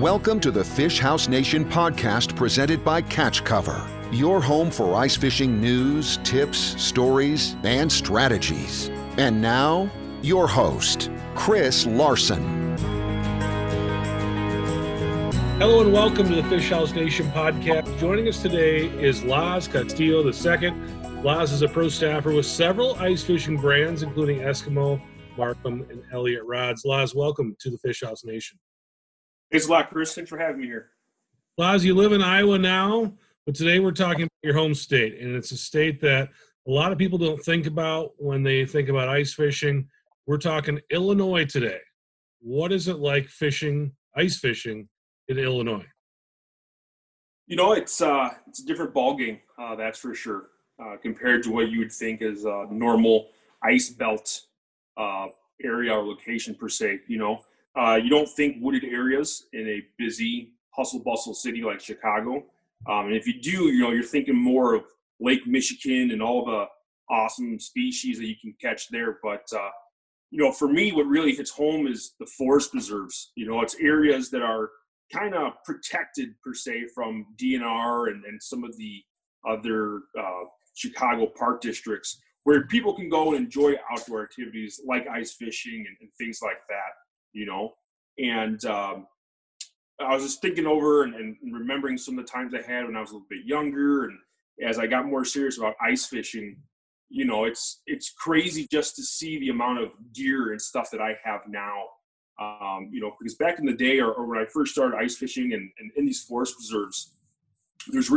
Welcome to the Fish House Nation podcast presented by Catch Cover, your home for ice fishing news, tips, stories, and strategies. And now, your host, Chris Larson. Hello and welcome to the Fish House Nation podcast. Joining us today is Laz Castillo II. Laz is a pro staffer with several ice fishing brands, including Eskimo, Markham, and Elliot Rods. Laz, welcome to the Fish House Nation. Thanks a lot, Chris. Thanks for having me here. Laz, you live in Iowa now, but today we're talking about your home state, and it's a state that a lot of people don't think about when they think about ice fishing. We're talking Illinois today. What is it like fishing, ice fishing, in Illinois? You know, it's a different ballgame, that's for sure, compared to what you would think is a normal ice belt area or location per se, you know. You don't think wooded areas in a busy hustle-bustle city like Chicago. And if you do, you know, you're thinking more of Lake Michigan and all the awesome species that you can catch there. But, you know, for me, what really hits home is the forest preserves. You know, it's areas that are kind of protected, per se, from DNR and some of the other Chicago park districts where people can go and enjoy outdoor activities like ice fishing and things like that. You know, and I was just thinking over and remembering some of the times I had when I was a little bit younger, and as I got more serious about ice fishing, you know, it's crazy just to see the amount of gear and stuff that I have now, you know, because back in the day or when I first started ice fishing and in these forest preserves, there's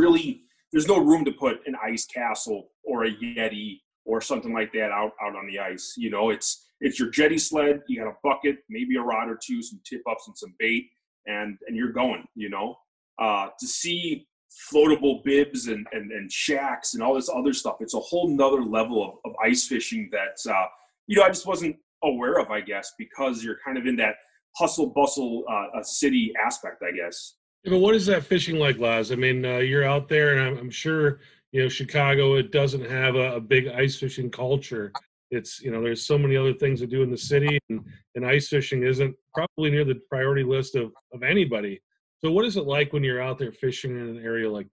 no room to put an ice castle or a Yeti or something like that out on the ice. You know, it's your jetty sled, you got a bucket, maybe a rod or two, some tip-ups and some bait, and you're going, you know. To see floatable bibs and shacks and all this other stuff, it's a whole nother level of ice fishing that, you know, I just wasn't aware of, I guess, because you're kind of in that hustle-bustle city aspect, I guess. Yeah, but what is that fishing like, Laz? I mean, you're out there, and I'm sure, you know, Chicago, it doesn't have a big ice fishing culture. It's, you know, there's so many other things to do in the city, and ice fishing isn't probably near the priority list of anybody. So what is it like when you're out there fishing in an area like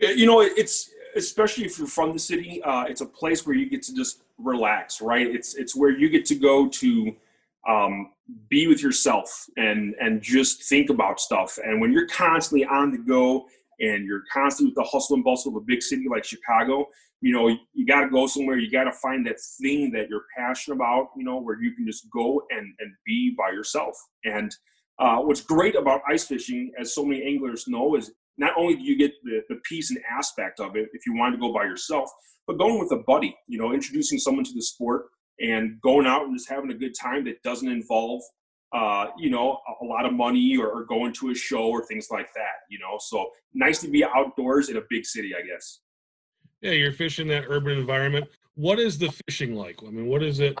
that? You know, it's, especially if you're from the city, it's a place where you get to just relax, right? It's where you get to go to be with yourself and just think about stuff. And when you're constantly on the go and you're constantly with the hustle and bustle of a big city like Chicago, you know, you got to go somewhere. You got to find that thing that you're passionate about, you know, where you can just go and be by yourself. And what's great about ice fishing, as so many anglers know, is not only do you get the piece and aspect of it if you want to go by yourself, but going with a buddy, you know, introducing someone to the sport and going out and just having a good time that doesn't involve, you know, a lot of money or going to a show or things like that, you know. So nice to be outdoors in a big city, I guess. Yeah, you're fishing that urban environment. What is the fishing like? I mean, what is it?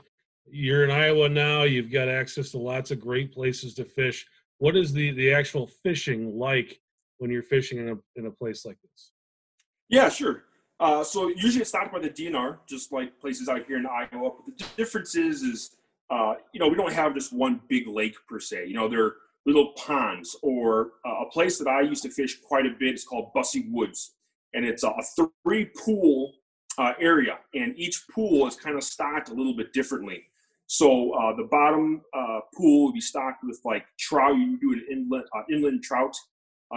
You're in Iowa now. You've got access to lots of great places to fish. What is the actual fishing like when you're fishing in a place like this? Yeah, sure. So usually it's not by the DNR, just like places out here in Iowa. But the difference is you know, we don't have just one big lake per se. You know, they're little ponds, or a place that I used to fish quite a bit is called Bussey Woods. And it's a three-pool area, and each pool is kind of stocked a little bit differently. So the bottom pool would be stocked with, like, trout. You do an inland trout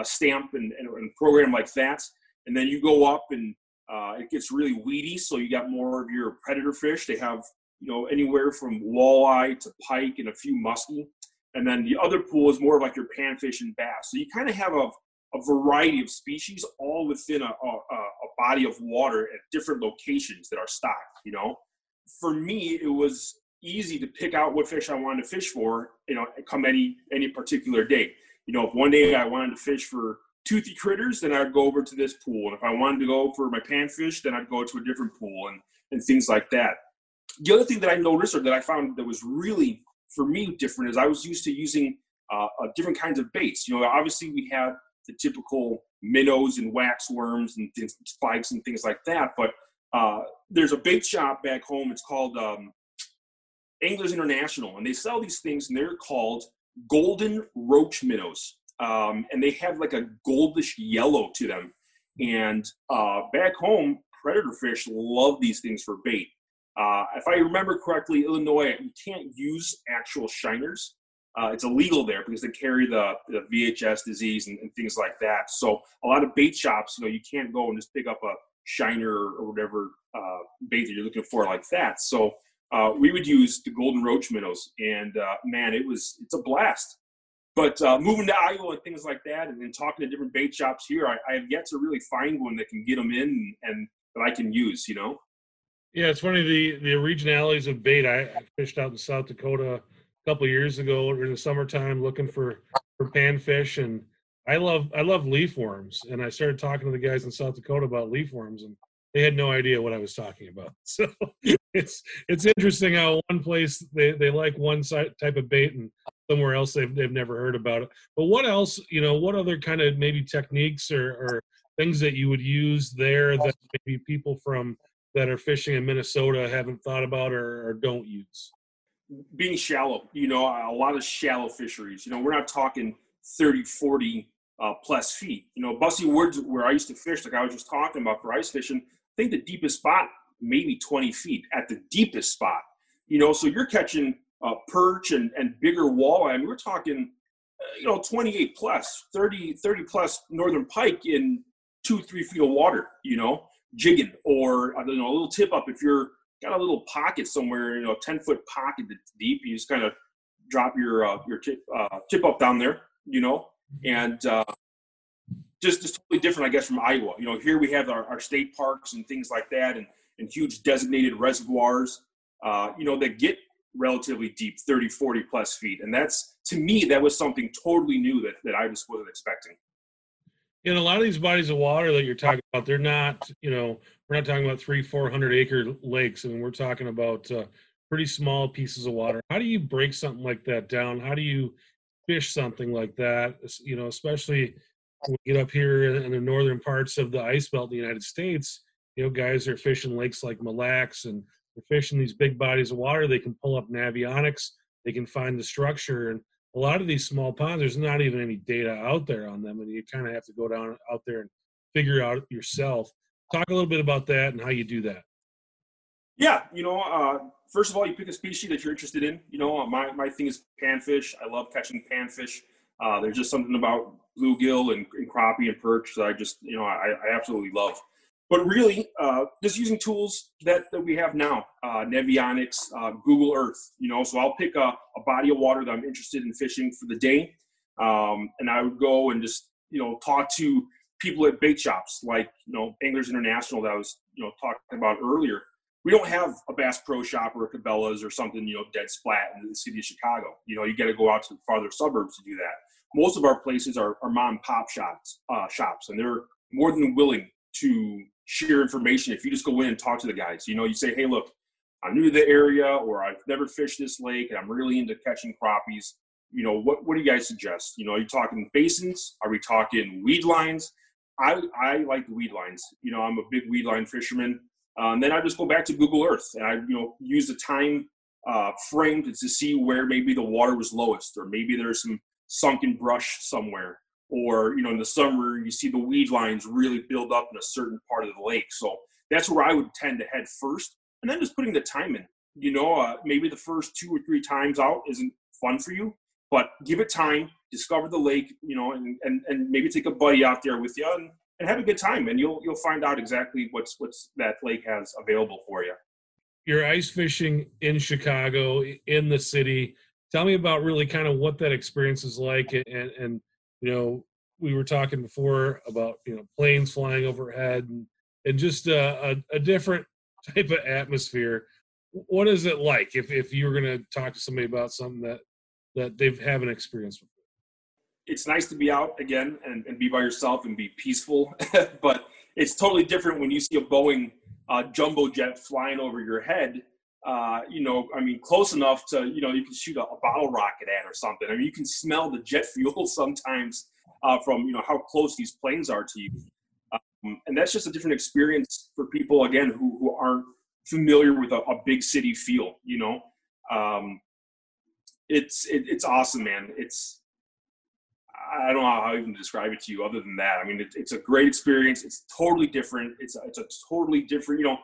stamp and program like that. And then you go up, and it gets really weedy, so you got more of your predator fish. They have, you know, anywhere from walleye to pike and a few muskie. And then the other pool is more of, like, your panfish and bass. So you kind of have a variety of species all within a body of water at different locations that are stocked, you know. For me, it was easy to pick out what fish I wanted to fish for, you know, come any particular day. You know, if one day I wanted to fish for toothy critters, then I'd go over to this pool. And if I wanted to go for my panfish, then I'd go to a different pool and things like that. The other thing that I noticed, or that I found that was really, for me, different, is I was used to using different kinds of baits. You know, obviously we had the typical minnows and wax worms and spikes and things like that. But there's a bait shop back home. It's called Anglers International, and they sell these things, and they're called golden roach minnows. And they have like a goldish yellow to them. And back home, predator fish love these things for bait. If I remember correctly, Illinois, you can't use actual shiners. It's illegal there because they carry the VHS disease and things like that. So a lot of bait shops, you know, you can't go and just pick up a shiner or whatever bait that you're looking for like that. So we would use the golden roach minnows, and man, it's a blast. But moving to Iowa and things like that, and then talking to different bait shops here, I have yet to really find one that can get them in and that I can use, you know? Yeah, it's one of the regionalities of bait. I fished out in South Dakota a couple of years ago in the summertime looking for panfish, and I love leaf worms. And I started talking to the guys in South Dakota about leaf worms, and they had no idea what I was talking about. So it's interesting how one place they like one type of bait, and somewhere else they've never heard about it. But what else, what other kind of maybe techniques or things that you would use there that maybe people from that are fishing in Minnesota haven't thought about or don't use? Being shallow, a lot of shallow fisheries. We're not talking 30, 40 plus feet. Bussey Woods, where I used to fish, like I was just talking about for ice fishing, I think the deepest spot, maybe 20 feet at the deepest spot. So you're catching perch and bigger walleye. And we're talking, 28 plus, 30 plus northern pike in 2-3 feet of water, jigging, or a little tip up. If you're got a little pocket somewhere, 10-foot pocket that's deep, you just kind of drop your tip up down there, and just totally different, I guess, from Iowa. Here we have our state parks and things like that, and huge designated reservoirs, that get relatively deep, 30, 40 plus feet. And that's, to me, that was something totally new that I just wasn't expecting. And a lot of these bodies of water that you're talking about, they're not, we're not talking about 300-400 acre lakes. I mean, we're talking about pretty small pieces of water. How do you break something like that down? How do you fish something like that? Especially when we get up here in the northern parts of the ice belt in the United States, guys are fishing lakes like Mille Lacs, and they're fishing these big bodies of water. They can pull up Navionics. They can find the structure. And a lot of these small ponds, there's not even any data out there on them, and you kind of have to go down out there and figure out yourself. Talk a little bit about that and how you do that. Yeah, first of all, you pick a species that you're interested in. My thing is panfish. I love catching panfish. There's just something about bluegill and crappie and perch that I just, I absolutely love. But really, just using tools that we have now, Navionics, Google Earth, so I'll pick a body of water that I'm interested in fishing for the day. And I would go and just, talk to people at bait shops like, Anglers International that I was, talking about earlier. We don't have a Bass Pro Shop or a Cabela's or something, dead splat in the city of Chicago. You got to go out to the farther suburbs to do that. Most of our places are mom and pop shops, and they're more than willing to share information. If you just go in and talk to the guys, you say, hey, look, I'm new to the area, or I've never fished this lake, and I'm really into catching crappies. What do you guys suggest? Are you talking basins? Are we talking weed lines? I like the weed lines. I'm a big weed line fisherman. Then I just go back to Google Earth, and I use the time frame to see where maybe the water was lowest, or maybe there's some sunken brush somewhere. Or, in the summer, you see the weed lines really build up in a certain part of the lake. So that's where I would tend to head first. And then just putting the time in, maybe the first 2 or 3 times out isn't fun for you, but give it time, discover the lake, and maybe take a buddy out there with you and have a good time. And you'll find out exactly what's that lake has available for you. You're ice fishing in Chicago, in the city. Tell me about really kind of what that experience is like and we were talking before about, planes flying overhead and just a different type of atmosphere. What is it like if you were going to talk to somebody about something that they haven't experienced before? It's nice to be out again and be by yourself and be peaceful, but it's totally different when you see a Boeing jumbo jet flying over your head. Close enough to, you can shoot a bottle rocket at or something. I mean, you can smell the jet fuel sometimes from, how close these planes are to you. And that's just a different experience for people, again, who aren't familiar with a big city feel. it's awesome, man. I don't know how even to describe it to you other than that. I mean, it's a great experience. It's totally different. It's a totally different, you know,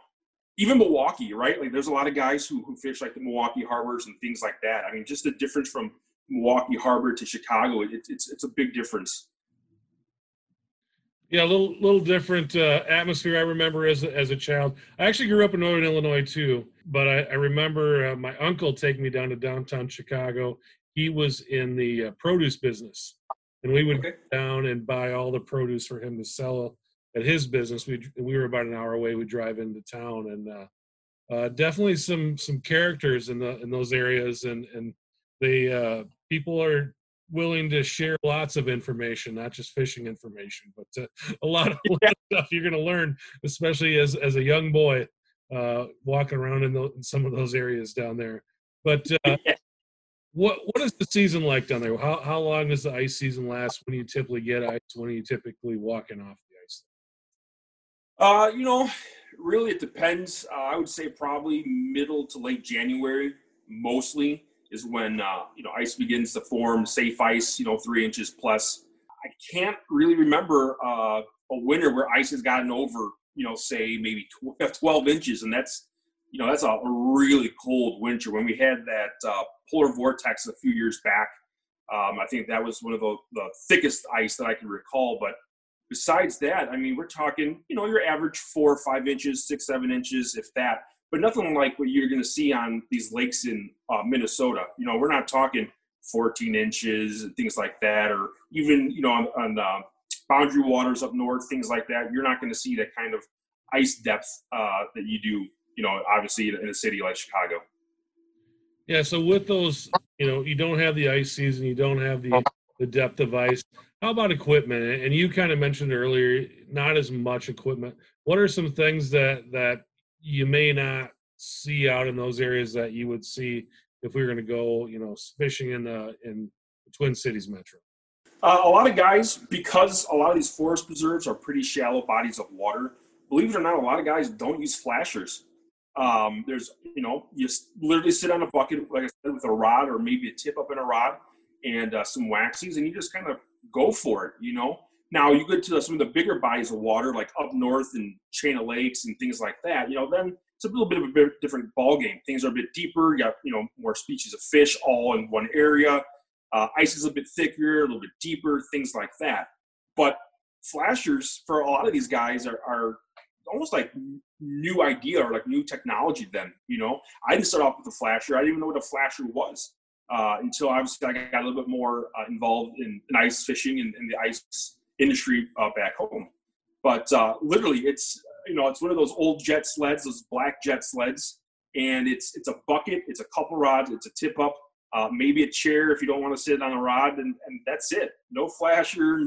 even Milwaukee, right? Like, there's a lot of guys who fish like the Milwaukee harbors and things like that. I mean, just the difference from Milwaukee harbor to Chicago, it's a big difference. Yeah, a little different atmosphere. I remember as a child. I actually grew up in Northern Illinois too, but I remember my uncle taking me down to downtown Chicago. He was in the produce business, and we would go down and buy all the produce for him to sell at his business. We were about an hour away. We'd drive into town, and definitely some characters in those areas, and they people are willing to share lots of information, not just fishing information, but a lot of stuff you're going to learn, especially as a young boy walking around in some of those areas down there. But what is the season like down there? How long does the ice season last? When do you typically get ice? When are you typically walking off the ice? You know, really it depends. I would say probably middle to late January mostly is when, you know, ice begins to form, safe ice, you know, 3 inches plus. I can't really remember a winter where ice has gotten over, you know, say maybe 12 inches. And that's, you know, that's a really cold winter. When we had that polar vortex a few years back, I think that was one of the thickest ice that I can recall. But besides that, I mean, we're talking, you know, your average 4 or 5 inches, 6, 7 inches, if that. But nothing like what you're going to see on these lakes in Minnesota. You know, we're not talking 14 inches and things like that, or even, you know, on the boundary waters up north, things like that. You're not going to see that kind of ice depth that you do, you know, obviously in a city like Chicago. Yeah, so with those, you know, you don't have the ice season, you don't have the depth of ice. How about equipment? And you kind of mentioned earlier, not as much equipment. What are some things that you may not see out in those areas that you would see if we were going to go, you know, fishing in the Twin Cities metro? A lot of guys, because a lot of these forest preserves are pretty shallow bodies of water, believe it or not, a lot of guys don't use flashers. There's, you know, you literally sit on a bucket, like I said, with a rod or maybe a tip up in a rod and some waxies, and you just kind of go for it, you know. Now, you get to some of the bigger bodies of water, like up north and Chain of Lakes and things like that, you know, then it's a little bit of a different ballgame. Things are a bit deeper. You got, you know, more species of fish all in one area. Ice is a bit thicker, a little bit deeper, things like that. But flashers, for a lot of these guys, are almost like new idea or like new technology to them, you know. I didn't start off with a flasher. I didn't even know what a flasher was. Until obviously I got a little bit more involved in ice fishing and the ice industry back home. But literally it's, you know, it's one of those old jet sleds, those black jet sleds, and it's a bucket, it's a couple rods, it's a tip up, maybe a chair if you don't want to sit on a rod, and that's it. No flasher,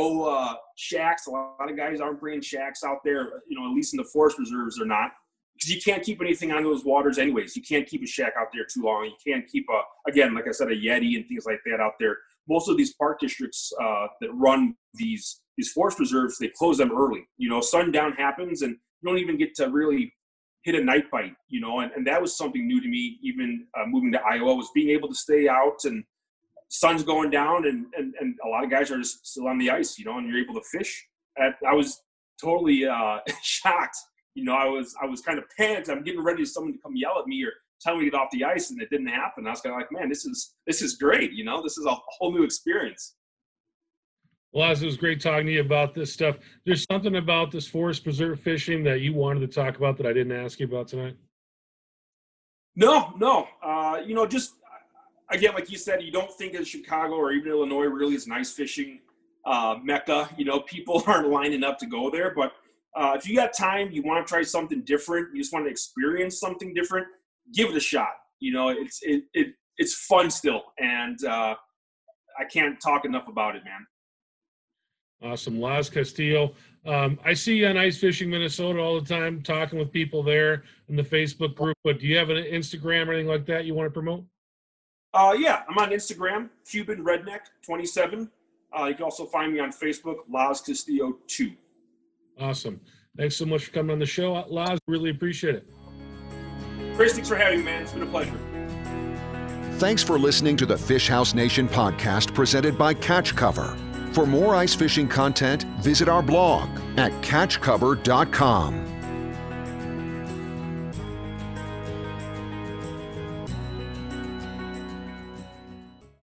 no shacks. A lot of guys aren't bringing shacks out there, you know, at least in the forest reserves they're not, because you can't keep anything on those waters anyways. You can't keep a shack out there too long. You can't keep again, like I said, a Yeti and things like that out there. Most of these park districts that run these forest reserves, they close them early. You know, sundown happens and you don't even get to really hit a night bite, you know, and that was something new to me, even moving to Iowa, was being able to stay out and sun's going down and a lot of guys are just still on the ice, you know, and you're able to fish. I was totally shocked. You know, I was kind of panicked. I'm getting ready for someone to come yell at me or tell me to get off the ice, and it didn't happen. I was kind of like, man, this is great. You know, this is a whole new experience. Laz, it was great talking to you about this stuff. There's something about this forest preserve fishing that you wanted to talk about that I didn't ask you about tonight? No. You know, just, again, like you said, you don't think that Chicago or even Illinois really is an ice fishing mecca. You know, people aren't lining up to go there, but if you got time, you want to try something different, you just want to experience something different, give it a shot. You know, it's fun still, and I can't talk enough about it, man. Awesome. Laz Castillo, I see you on Ice Fishing Minnesota all the time, talking with people there in the Facebook group, but do you have an Instagram or anything like that you want to promote? Yeah, I'm on Instagram, Cuban Redneck 27. You can also find me on Facebook, Laz Castillo II. Awesome. Thanks so much for coming on the show, Laz. Really appreciate it. Chris, thanks for having me, man. It's been a pleasure. Thanks for listening to the Fish House Nation podcast presented by Catch Cover. For more ice fishing content, visit our blog at catchcover.com.